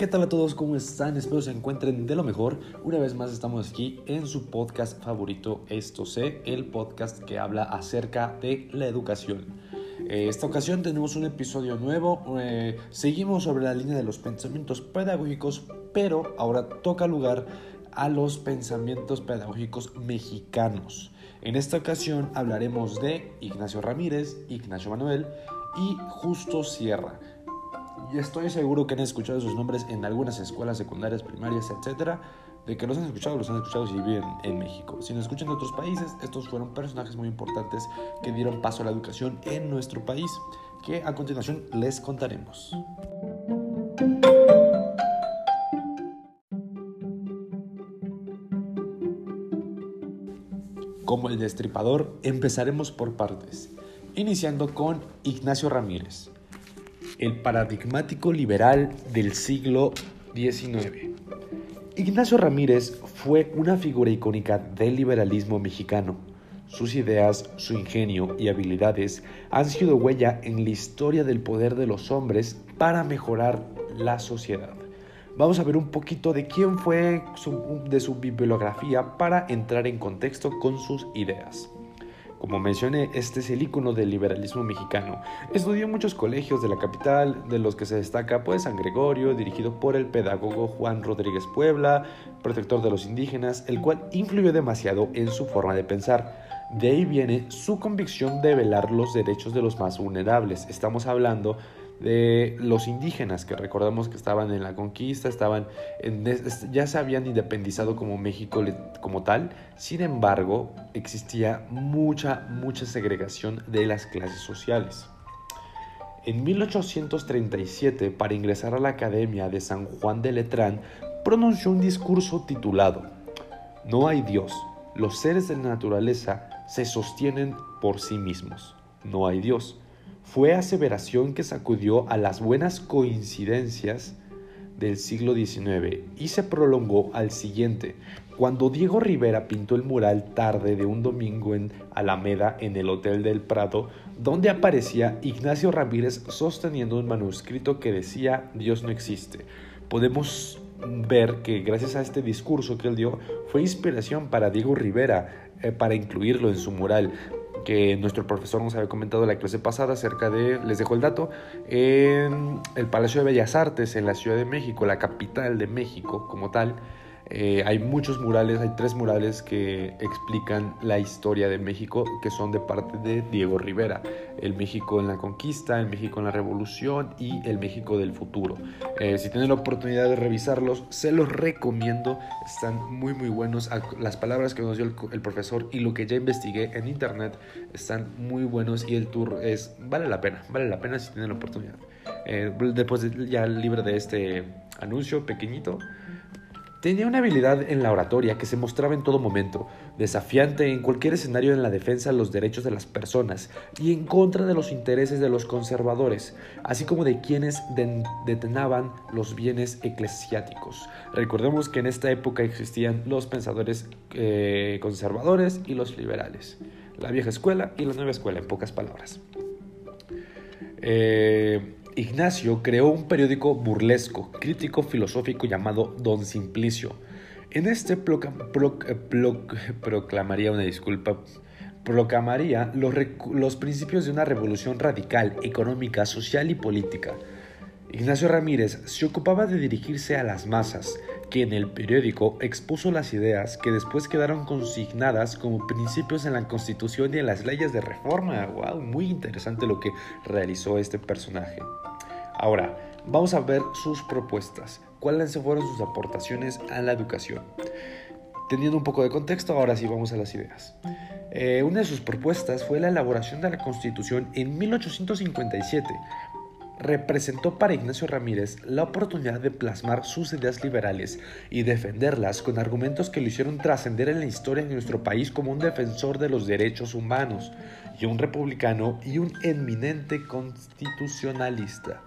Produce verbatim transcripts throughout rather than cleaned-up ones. ¿Qué tal a todos? ¿Cómo están? Espero se encuentren de lo mejor. Una vez más estamos aquí en su podcast favorito, Esto C, el podcast que habla acerca de la educación. Esta ocasión tenemos un episodio nuevo, eh, seguimos sobre la línea de los pensamientos pedagógicos, pero ahora toca lugar a los pensamientos pedagógicos mexicanos. En esta ocasión hablaremos de Ignacio Ramírez, Ignacio Manuel y Justo Sierra. Y estoy seguro que han escuchado esos nombres en algunas escuelas secundarias, primarias, etcétera. De que los han escuchado, los han escuchado si viven en México. Si nos escuchan de otros países, estos fueron personajes muy importantes que dieron paso a la educación en nuestro país, que a continuación les contaremos. Como el destripador, empezaremos por partes, iniciando con Ignacio Ramírez, el paradigmático liberal del siglo diecinueve. Ignacio Ramírez fue una figura icónica del liberalismo mexicano. Sus ideas, su ingenio y habilidades han sido huella en la historia del poder de los hombres para mejorar la sociedad. Vamos a ver un poquito de quién fue, su, de su bibliografía, para entrar en contexto con sus ideas. Como mencioné, este es el ícono del liberalismo mexicano. Estudió en muchos colegios de la capital, de los que se destaca pues San Gregorio, dirigido por el pedagogo Juan Rodríguez Puebla, protector de los indígenas, el cual influyó demasiado en su forma de pensar. De ahí viene su convicción de velar los derechos de los más vulnerables. Estamos hablando de los indígenas, que recordamos que estaban en la conquista, estaban en, ya se habían independizado como México como tal. Sin embargo, existía mucha, mucha segregación de las clases sociales. En mil ochocientos treinta y siete, para ingresar a la Academia de San Juan de Letrán, pronunció un discurso titulado «No hay Dios, los seres de la naturaleza se sostienen por sí mismos, no hay Dios». Fue aseveración que sacudió a las buenas coincidencias del siglo diecinueve y se prolongó al siguiente, cuando Diego Rivera pintó el mural Tarde de un domingo en Alameda, en el Hotel del Prado, donde aparecía Ignacio Ramírez sosteniendo un manuscrito que decía «Dios no existe». Podemos ver que gracias a este discurso que él dio, fue inspiración para Diego Rivera eh, para incluirlo en su mural, que nuestro profesor nos había comentado la clase pasada acerca de, les dejo el dato, en el Palacio de Bellas Artes en la Ciudad de México, la capital de México como tal. Eh, hay muchos murales, hay tres murales que explican la historia de México, que son de parte de Diego Rivera: el México en la conquista, el México en la revolución y el México del futuro. Eh, si tienen la oportunidad de revisarlos, se los recomiendo, están muy muy buenos. Las palabras que nos dio el, el profesor y lo que ya investigué en internet están muy buenos, y el tour es, vale la pena, vale la pena si tienen la oportunidad. Eh, después de, ya libre de este anuncio pequeñito. Tenía una habilidad en la oratoria que se mostraba en todo momento, desafiante en cualquier escenario en la defensa de los derechos de las personas y en contra de los intereses de los conservadores, así como de quienes detonaban los bienes eclesiásticos. Recordemos que en esta época existían los pensadores eh, conservadores y los liberales, la vieja escuela y la nueva escuela, en pocas palabras. Eh... Ignacio creó un periódico burlesco, crítico filosófico llamado Don Simplicio. En este proca- proc- proc- proclamaría una disculpa, proclamaría los, rec- los principios de una revolución radical, económica, social y política. Ignacio Ramírez se ocupaba de dirigirse a las masas, que en el periódico expuso las ideas que después quedaron consignadas como principios en la Constitución y en las leyes de reforma. ¡Wow! Muy interesante lo que realizó este personaje. Ahora, vamos a ver sus propuestas. ¿Cuáles fueron sus aportaciones a la educación? Teniendo un poco de contexto, ahora sí vamos a las ideas. Eh, una de sus propuestas fue la elaboración de la Constitución en mil ochocientos cincuenta y siete. Representó para Ignacio Ramírez la oportunidad de plasmar sus ideas liberales y defenderlas con argumentos que lo hicieron trascender en la historia de nuestro país como un defensor de los derechos humanos y un republicano y un eminente constitucionalista.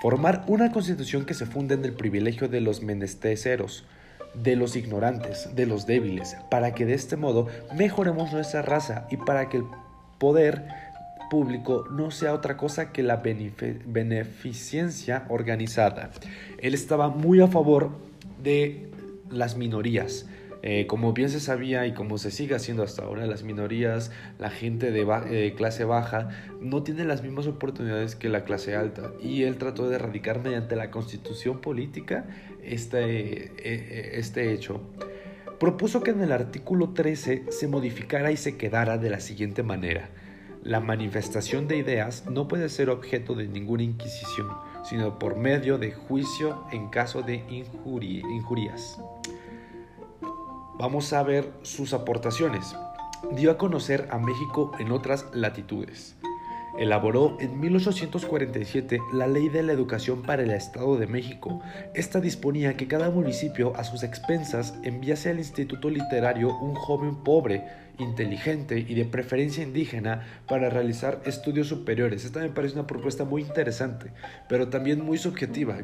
Formar una constitución que se funde en el privilegio de los menesteros, de los ignorantes, de los débiles, para que de este modo mejoremos nuestra raza y para que el poder público no sea otra cosa que la beneficencia organizada. Él estaba muy a favor de las minorías. Eh, como bien se sabía y como se sigue haciendo hasta ahora, las minorías, la gente de ba- eh, clase baja, no tiene las mismas oportunidades que la clase alta. Y él trató de erradicar mediante la constitución política este, eh, este hecho. Propuso que en el artículo trece se modificara y se quedara de la siguiente manera: la manifestación de ideas no puede ser objeto de ninguna inquisición, sino por medio de juicio en caso de injuri- injurias. Vamos a ver sus aportaciones. Dio a conocer a México en otras latitudes. Elaboró en mil ochocientos cuarenta y siete la Ley de la Educación para el Estado de México. Esta disponía que cada municipio a sus expensas enviase al Instituto Literario un joven pobre, inteligente y de preferencia indígena para realizar estudios superiores. Esta me parece una propuesta muy interesante, pero también muy subjetiva,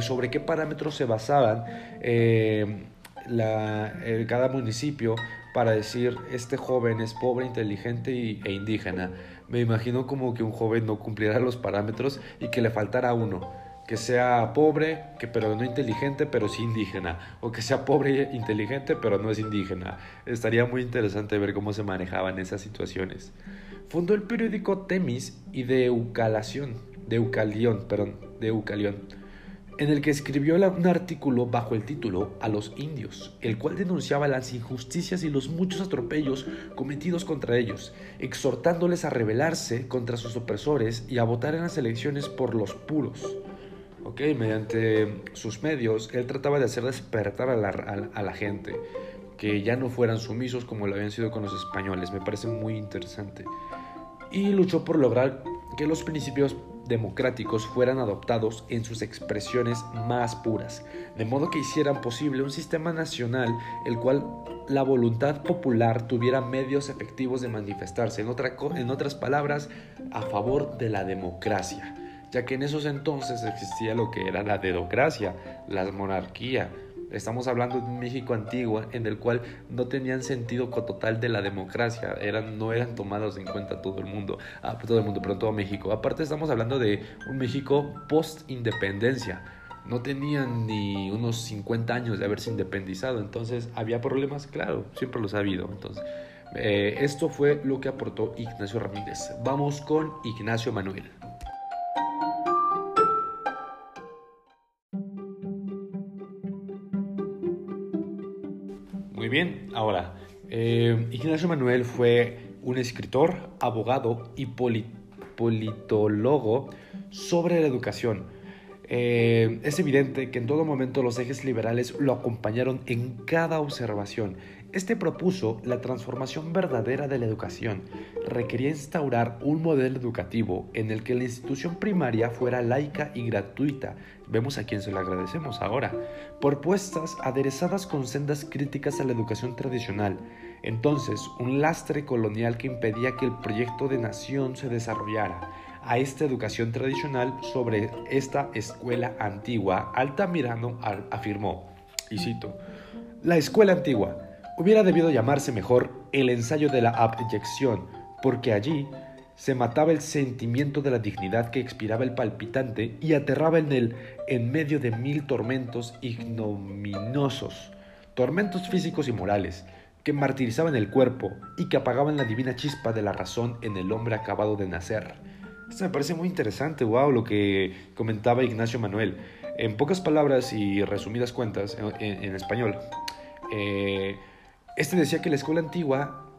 sobre qué parámetros se basaban eh, La, eh, cada municipio para decir este joven es pobre, inteligente y, e indígena. Me imagino como que un joven no cumpliera los parámetros y que le faltara uno, que sea pobre, que, pero no inteligente, pero sí indígena, o que sea pobre, inteligente, pero no es indígena. Estaría muy interesante ver cómo se manejaban esas situaciones. Fundó el periódico Temis y Deucalión, Deucalión, perdón, Deucalión, en el que escribió un artículo bajo el título A los indios, el cual denunciaba las injusticias y los muchos atropellos cometidos contra ellos, exhortándoles a rebelarse contra sus opresores y a votar en las elecciones por los puros. Ok, mediante sus medios, él trataba de hacer despertar a la, a, a la gente, que ya no fueran sumisos como lo habían sido con los españoles. Me parece muy interesante. Y luchó por lograr que los principios democráticos fueran adoptados en sus expresiones más puras, de modo que hicieran posible un sistema nacional el cual la voluntad popular tuviera medios efectivos de manifestarse, en, otra, en otras palabras, a favor de la democracia, ya que en esos entonces existía lo que era la dedocracia, la monarquía. Estamos hablando de un México antiguo en el cual no tenían sentido total de la democracia, eran, no eran tomados en cuenta todo el mundo, ah, todo el mundo, pero todo México. Aparte estamos hablando de un México post-independencia, no tenían ni unos cincuenta años de haberse independizado, entonces había problemas, claro, siempre los ha habido. Entonces, eh, esto fue lo que aportó Ignacio Ramírez. Vamos con Ignacio Manuel. Bien, ahora, eh, Ignacio Manuel fue un escritor, abogado y poli- politólogo sobre la educación. Eh, es evidente que en todo momento los ejes liberales lo acompañaron en cada observación. Este propuso la transformación verdadera de la educación. Requería instaurar un modelo educativo en el que la institución primaria fuera laica y gratuita. Vemos a quién se lo agradecemos ahora. Propuestas aderezadas con sendas críticas a la educación tradicional. Entonces, un lastre colonial que impedía que el proyecto de nación se desarrollara. A esta educación tradicional sobre esta escuela antigua, Altamirano afirmó, y cito, la escuela antigua hubiera debido llamarse mejor el ensayo de la abyección, porque allí se mataba el sentimiento de la dignidad que expiraba el palpitante y aterraba en él en medio de mil tormentos ignominiosos, tormentos físicos y morales, que martirizaban el cuerpo y que apagaban la divina chispa de la razón en el hombre acabado de nacer. Esto me parece muy interesante, wow, lo que comentaba Ignacio Manuel. En pocas palabras y resumidas cuentas, en, en español, eh, este decía que la escuela antigua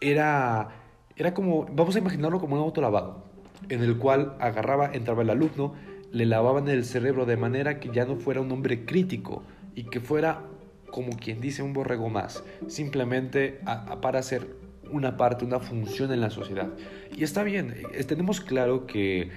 era, era como, vamos a imaginarlo como un autolavado, en el cual agarraba, entraba el alumno, le lavaban el cerebro de manera que ya no fuera un hombre crítico y que fuera, como quien dice, un borrego más, simplemente a, a, para hacer una parte, una función en la sociedad. Y está bien, tenemos claro que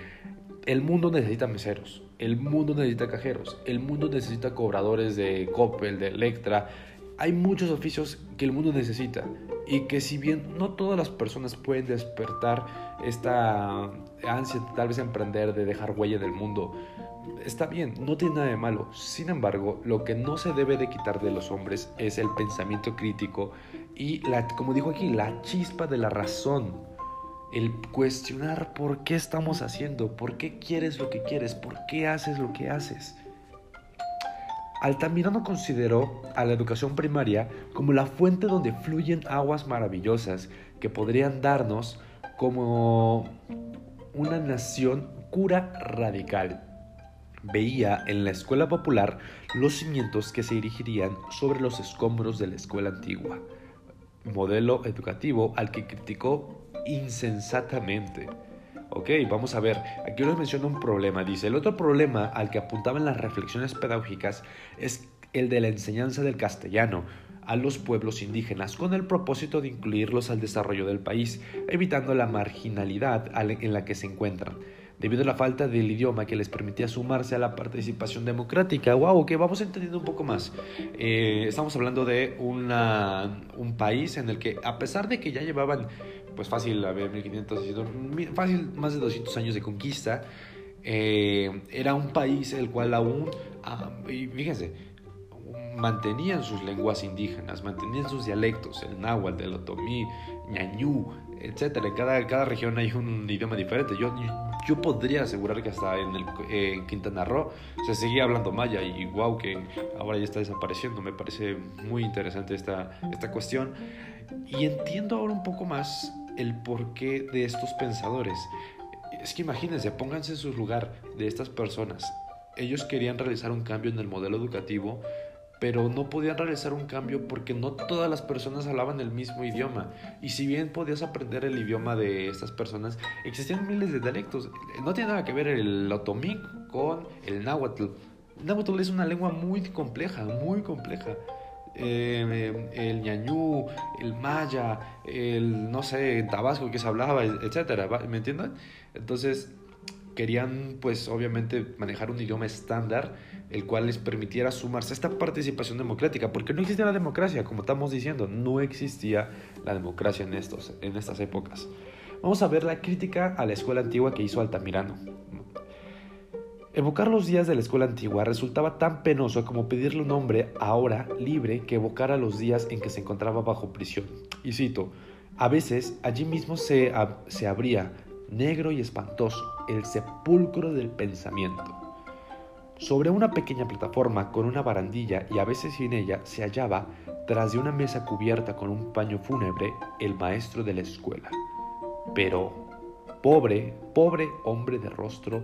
el mundo necesita meseros, el mundo necesita cajeros, el mundo necesita cobradores de Coppel, de Electra. Hay muchos oficios que el mundo necesita y que si bien no todas las personas pueden despertar esta ansia tal vez de emprender, de dejar huella en el mundo, está bien, no tiene nada de malo. Sin embargo, lo que no se debe de quitar de los hombres es el pensamiento crítico y, la, como dijo aquí, la chispa de la razón. el cuestionar por qué estamos haciendo, por qué quieres lo que quieres, por qué haces lo que haces. Altamirano consideró a la educación primaria como la fuente donde fluyen aguas maravillosas que podrían darnos como una nación cura radical. Veía en la escuela popular los cimientos que se erigirían sobre los escombros de la escuela antigua, modelo educativo al que criticó insensatamente. Ok, vamos a ver, aquí les menciono un problema. Dice, el otro problema al que apuntaban las reflexiones pedagógicas es el de la enseñanza del castellano a los pueblos indígenas, con el propósito de incluirlos al desarrollo del país, evitando la marginalidad en la que se encuentran, debido a la falta del idioma que les permitía sumarse a la participación democrática. Wow, ok, vamos entendiendo un poco más. Eh, estamos hablando de una, un país en el que, a pesar de que ya llevaban, pues fácil, a ver, mil quinientos, fácil, más de doscientos años de conquista, eh, era un país el cual aún, ah, y fíjense, mantenían sus lenguas indígenas, mantenían sus dialectos, el náhuatl, el otomí, ñañú, etcétera. En cada, cada región hay un idioma diferente. Yo, yo podría asegurar que hasta en, el, eh, en Quintana Roo se seguía hablando maya, y wow, que ahora ya está desapareciendo. Me parece muy interesante esta, esta cuestión. Y entiendo ahora un poco más el porqué de estos pensadores. Es que imagínense, pónganse en su lugar, de estas personas. Ellos querían realizar un cambio en el modelo educativo, pero no podían realizar un cambio porque no todas las personas hablaban el mismo idioma. Y si bien podías aprender el idioma de estas personas, existían miles de dialectos. No tiene nada que ver el otomí con el náhuatl. El náhuatl es una lengua muy compleja, muy compleja. Eh, el ñañú, el maya, el no sé, en Tabasco que se hablaba, etcétera, ¿me entienden? Entonces querían, pues, obviamente manejar un idioma estándar, el cual les permitiera sumarse a esta participación democrática, porque no existía la democracia, como estamos diciendo, no existía la democracia en, estos, en estas épocas. Vamos a ver la crítica a la escuela antigua que hizo Altamirano. Evocar los días de la escuela antigua resultaba tan penoso como pedirle un hombre ahora libre que evocara los días en que se encontraba bajo prisión. Y cito, a veces allí mismo se, ab- se abría, negro y espantoso, el sepulcro del pensamiento. Sobre una pequeña plataforma con una barandilla y a veces sin ella se hallaba, tras de una mesa cubierta con un paño fúnebre, el maestro de la escuela. Pero, pobre, pobre hombre de rostro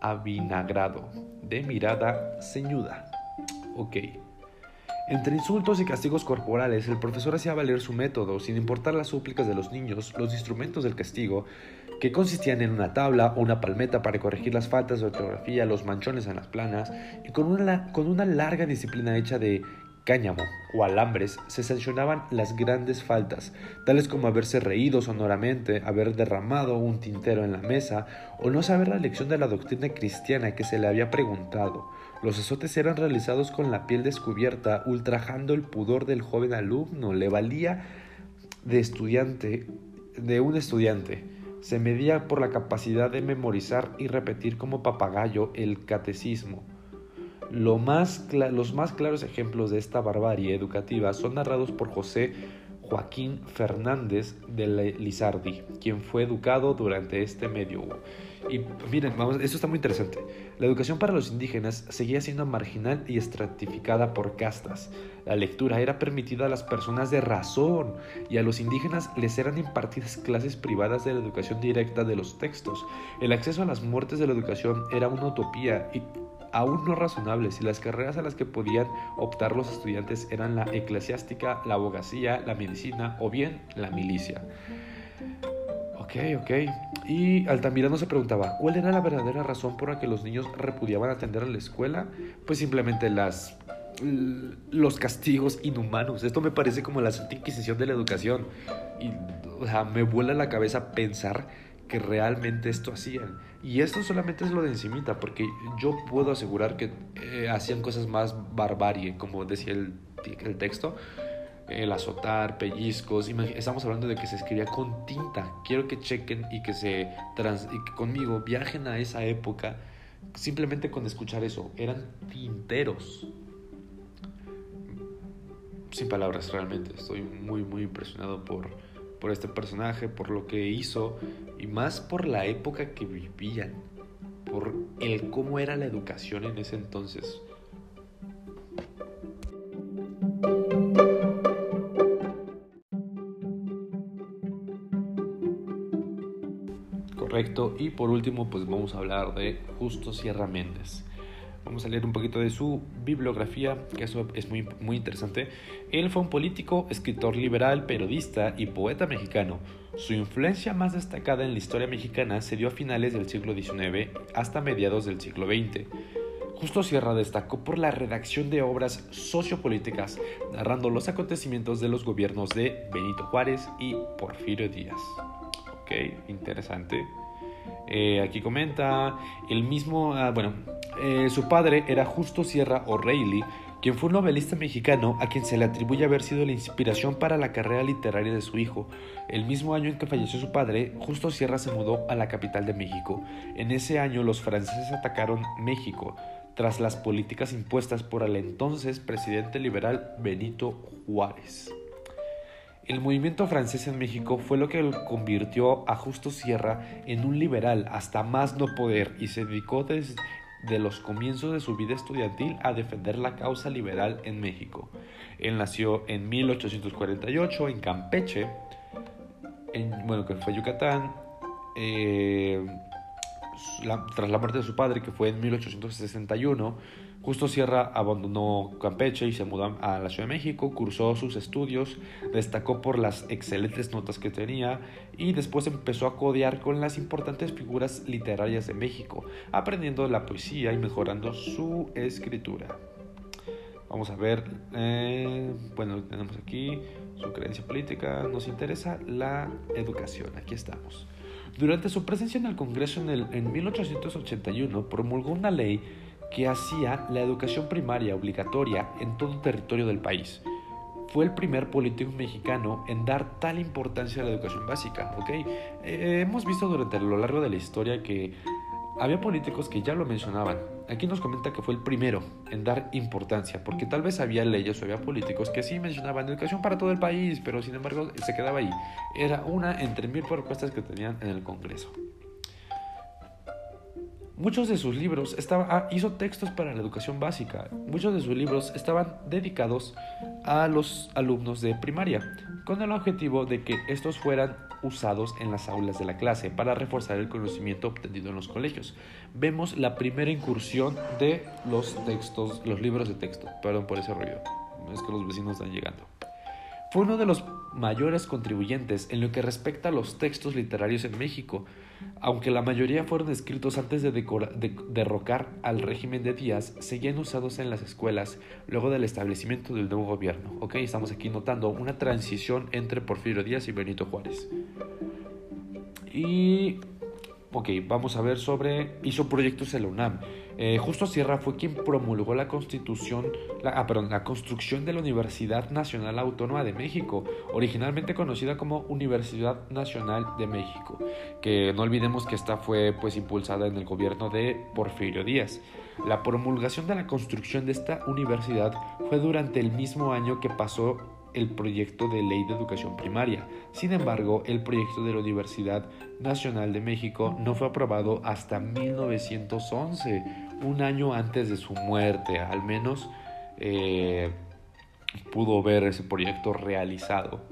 avinagrado, de mirada ceñuda. Ok. Entre insultos y castigos corporales, el profesor hacía valer su método, sin importar las súplicas de los niños, los instrumentos del castigo, que consistían en una tabla o una palmeta para corregir las faltas de ortografía, los manchones en las planas, y con una, con una larga disciplina hecha de cáñamo o alambres, se sancionaban las grandes faltas, tales como haberse reído sonoramente, haber derramado un tintero en la mesa, o no saber la lección de la doctrina cristiana que se le había preguntado. Los azotes eran realizados con la piel descubierta, ultrajando el pudor del joven alumno. Le valía de estudiante, de un estudiante. Se medía por la capacidad de memorizar y repetir como papagayo el catecismo. Lo más cl- los más claros ejemplos de esta barbarie educativa son narrados por José Joaquín Fernández de Lizardi, quien fue educado durante este medio. Y miren, vamos, esto está muy interesante. La educación para los indígenas seguía siendo marginal y estratificada por castas. La lectura era permitida a las personas de razón, y a los indígenas les eran impartidas clases privadas de la educación directa de los textos. El acceso a las muertes de la educación era una utopía y aún no razonable, si las carreras a las que podían optar los estudiantes eran la eclesiástica, la abogacía, la medicina o bien la milicia. Ok, ok. Y Altamirano se preguntaba, ¿cuál era la verdadera razón por la que los niños repudiaban atender a la escuela? Pues simplemente las, los castigos inhumanos. Esto me parece como la Santa Inquisición de la educación. Y, o sea, me vuela la cabeza pensar que realmente esto hacían. Y esto solamente es lo de encimita, porque yo puedo asegurar que eh, hacían cosas más barbarie, como decía el, el texto. El azotar, pellizcos. Estamos hablando de que se escribía con tinta. Quiero que chequen y que se trans- y que conmigo viajen a esa época simplemente con escuchar eso. Eran tinteros. Sin palabras, realmente. Estoy muy, muy impresionado por, por este personaje, por lo que hizo y más por la época que vivían, por el cómo era la educación en ese entonces. Correcto, y por último pues vamos a hablar de Justo Sierra Méndez. Vamos a leer un poquito de su bibliografía, que eso es muy, muy interesante. Él fue un político, escritor liberal, periodista y poeta mexicano. Su influencia más destacada en la historia mexicana se dio a finales del siglo diecinueve hasta mediados del siglo veinte. Justo Sierra destacó por la redacción de obras sociopolíticas, narrando los acontecimientos de los gobiernos de Benito Juárez y Porfirio Díaz. Ok, interesante. Eh, aquí comenta el mismo, ah, bueno, eh, su padre era Justo Sierra O'Reilly, quien fue un novelista mexicano a quien se le atribuye haber sido la inspiración para la carrera literaria de su hijo. El mismo año en que falleció su padre, Justo Sierra se mudó a la capital de México. En ese año los franceses atacaron México tras las políticas impuestas por el entonces presidente liberal Benito Juárez. El movimiento francés en México fue lo que convirtió a Justo Sierra en un liberal hasta más no poder, y se dedicó desde los comienzos de su vida estudiantil a defender la causa liberal en México. Él nació en mil ochocientos cuarenta y ocho en Campeche, en, bueno, que fue Yucatán, eh, la, tras la muerte de su padre, que fue en mil ochocientos sesenta y uno. Justo Sierra abandonó Campeche y se mudó a la Ciudad de México, cursó sus estudios, destacó por las excelentes notas que tenía y después empezó a codear con las importantes figuras literarias de México, aprendiendo la poesía y mejorando su escritura. Vamos a ver, eh, bueno, tenemos aquí su creencia política, nos interesa la educación, aquí estamos. Durante su presencia en el Congreso en, el, en mil ochocientos ochenta y uno promulgó una ley que hacía la educación primaria obligatoria en todo el territorio del país. Fue el primer político mexicano en dar tal importancia a la educación básica, ¿ok? Eh, hemos visto durante lo largo de la historia que había políticos que ya lo mencionaban. Aquí nos comenta que fue el primero en dar importancia, porque tal vez había leyes o había políticos que sí mencionaban educación para todo el país, pero sin embargo se quedaba ahí. Era una entre mil propuestas que tenían en el Congreso. Muchos de sus libros estaba, ah, hizo textos para la educación básica. Muchos de sus libros estaban dedicados a los alumnos de primaria, con el objetivo de que estos fueran usados en las aulas de la clase para reforzar el conocimiento obtenido en los colegios. Vemos la primera incursión de los textos, los libros de texto. Perdón por ese ruido, es que los vecinos están llegando. Fue uno de los mayores contribuyentes en lo que respecta a los textos literarios en México, aunque la mayoría fueron escritos antes de, decora, de derrocar al régimen de Díaz, seguían usados en las escuelas luego del establecimiento del nuevo gobierno. Ok, estamos aquí notando una transición entre Porfirio Díaz y Benito Juárez. Y, ok, vamos a ver sobre... hizo proyectos en la UNAM. Eh, Justo Sierra fue quien promulgó la constitución, la, ah, perdón, la construcción de la Universidad Nacional Autónoma de México, originalmente conocida como Universidad Nacional de México, que no olvidemos que esta fue pues impulsada en el gobierno de Porfirio Díaz. La promulgación de la construcción de esta universidad fue durante el mismo año que pasó el proyecto de ley de educación primaria. Sin embargo, el proyecto de la Universidad Nacional de México no fue aprobado hasta mil novecientos once, un año antes de su muerte. Al menos eh, pudo ver ese proyecto realizado.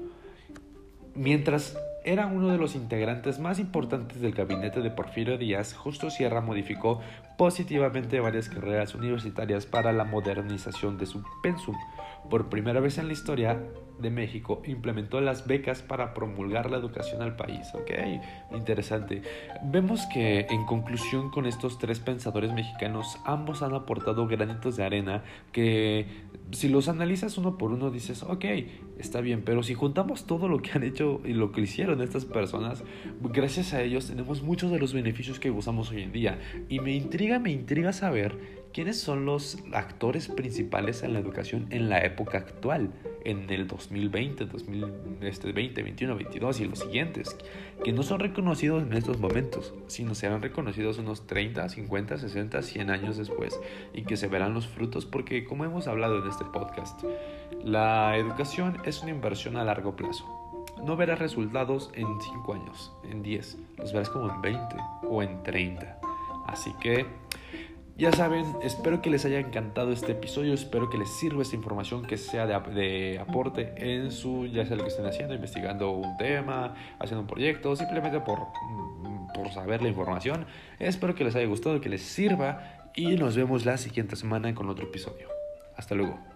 Mientras era uno de los integrantes más importantes del gabinete de Porfirio Díaz, Justo Sierra modificó positivamente varias carreras universitarias para la modernización de su pensum. Por primera vez en la historia de México, implementó las becas para promulgar la educación al país. Ok, interesante. Vemos que, en conclusión, con estos tres pensadores mexicanos, ambos han aportado granitos de arena que, si los analizas uno por uno, dices, ok, está bien, pero si juntamos todo lo que han hecho y lo que hicieron estas personas, gracias a ellos tenemos muchos de los beneficios que gozamos hoy en día. Y me intriga, me intriga saber ¿quiénes son los actores principales en la educación en la época actual? En el dos mil veinte, dos mil veinte, veintiuno, veintidós y los siguientes, que no son reconocidos en estos momentos, sino serán reconocidos unos treinta, cincuenta, sesenta, cien años después, y que se verán los frutos porque, como hemos hablado en este podcast, la educación es una inversión a largo plazo. no verás resultados en cinco años, en diez, los verás como en veinte o en treinta. Así que, ya saben, espero que les haya encantado este episodio, espero que les sirva esta información, que sea de, de aporte en su, ya sea lo que estén haciendo, investigando un tema, haciendo un proyecto, simplemente por, por saber la información. Espero que les haya gustado, que les sirva y nos vemos la siguiente semana con otro episodio. Hasta luego.